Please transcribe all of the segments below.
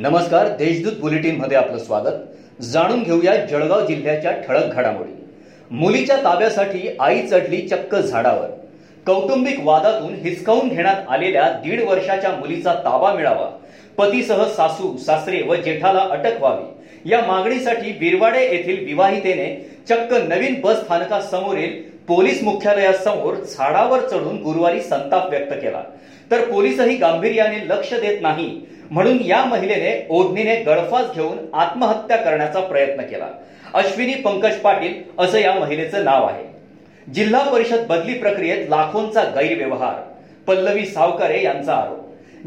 नमस्कार, देशदूत बुलेटिन मध्ये आपलं स्वागत. जाणून घेऊया जळगाव जिल्ह्याच्या ठळक घडामोडी. मुलीच्या ताब्यासाठी आई चढली चक्क झाडावर. कौटुंबिक वादातून हिसकावून घेण्यात आलेल्या 1.5 वर्षाच्या मुलीचा ताबा मिळावा, पतीसह सासू, सासरे व जेठाला अटक व्हावी या मागणीसाठी बिरवाडे येथील विवाहितेने चक्क नवीन बस स्थानकासमोरील पोलीस मुख्यालयासमोर झाडावर चढून गुरुवारी संताप व्यक्त केला. तर पोलीसही गांभीर्याने लक्ष देत नाही म्हणून या महिलेने ओढणीने गळफास घेऊन आत्महत्या करण्याचा प्रयत्न केला. अश्विनी पंकज पाटील असं या महिलेचं नाव आहे. जिल्हा परिषद बदली प्रक्रियेत लाखोंचा गैरव्यवहार, पल्लवी सावकारे यांचा आरोप.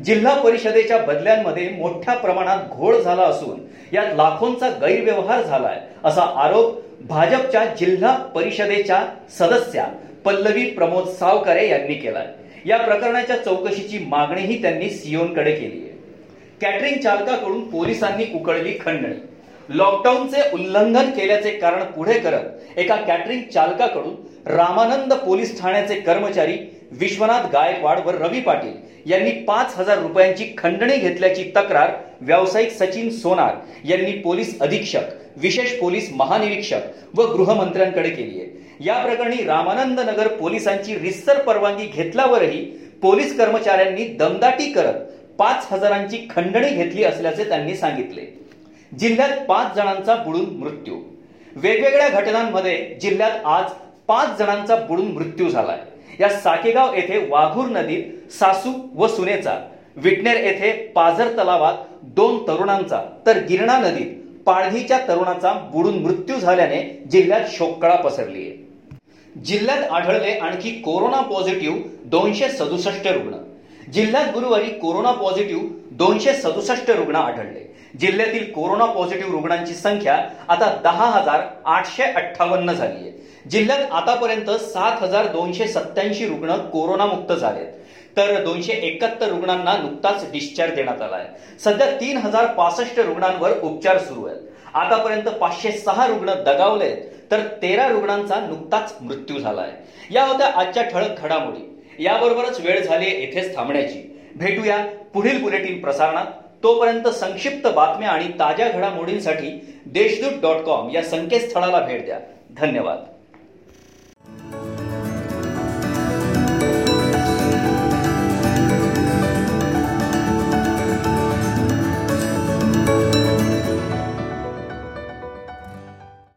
जिल्हा परिषदेच्या बदल्यांमध्ये मोठ्या प्रमाणात घोळ झाला असून यात लाखोंचा गैरव्यवहार झालाय असा आरोप भाजपच्या जिल्हा परिषदेच्या सदस्या पल्लवी प्रमोद सावकारे यांनी केला. या प्रकरणाच्या चौकशीची मागणीही त्यांनी सीओनकडे केली आहे. कॅटरिंग चालकाकडून पोलिसांनी उकळली खंडणी. लॉकडाऊनचे उल्लंघन केल्याचे कारण पुढे करत एका कॅटरिंग चालकाकडून रामानंद पोलीस ठाण्याचे कर्मचारी विश्वनाथ गायकवाड व रवी पाटील यांनी 5,000 रुपयांची खंडणी घेतल्याची तक्रार व्यावसायिक सचिन सोनार यांनी पोलीस अधीक्षक, विशेष पोलीस महानिरीक्षक व गृहमंत्र्यांकडे केली आहे. या प्रकरणी रामानंद नगर पोलिसांची रितसर परवानगी घेतल्यावरही पोलीस कर्मचाऱ्यांनी दमदाटी करत 5,000ची खंडणी घेतली असल्याचे त्यांनी सांगितले. जिल्ह्यात 5 जणांचा बुडून मृत्यू. वेगवेगळ्या घटनांमध्ये जिल्ह्यात आज 5 जणांचा बुडून मृत्यू झालाय. या साकेगाव येथे वाघूर नदीत सासू व सुनेचा, विटनेर येथे पाझर तलावात 2 तरुणांचा, तर गिरणा नदीत पाळधीच्या तरुणाचा बुडून मृत्यू झाल्याने जिल्ह्यात शोककळा पसरली आहे. जिल्ह्यात आढळले आणखी कोरोना पॉझिटिव्ह 267 रुग्ण. जिल्ह्यात गुरुवारी कोरोना पॉझिटिव्ह 267 रुग्ण आढळले. जिल्ह्यातील कोरोना पॉझिटिव्ह रुग्णांची संख्या आता 10,858 झाली आहे. जिल्ह्यात आतापर्यंत 7,287 रुग्ण कोरोनामुक्त झालेत, तर 271 रुग्णांना नुकताच डिस्चार्ज देण्यात आला आहे. सध्या 3,065 रुग्णांवर उपचार सुरू आहेत. आतापर्यंत 506 रुग्ण दगावले, तर 13 रुग्णांचा नुकताच मृत्यू झाला आहे. या होत्या आजच्या ठळक घडामोडी. याबरोबरच वेळ झाली येथेच थांबण्याची. भेटूया पुढील बुलेटिन प्रसारणात. तोपर्यंत संक्षिप्त बातम्या आणि ताज्या घडामोडींसाठी देशदूत.com या संकेतस्थळाला भेट द्या. धन्यवाद.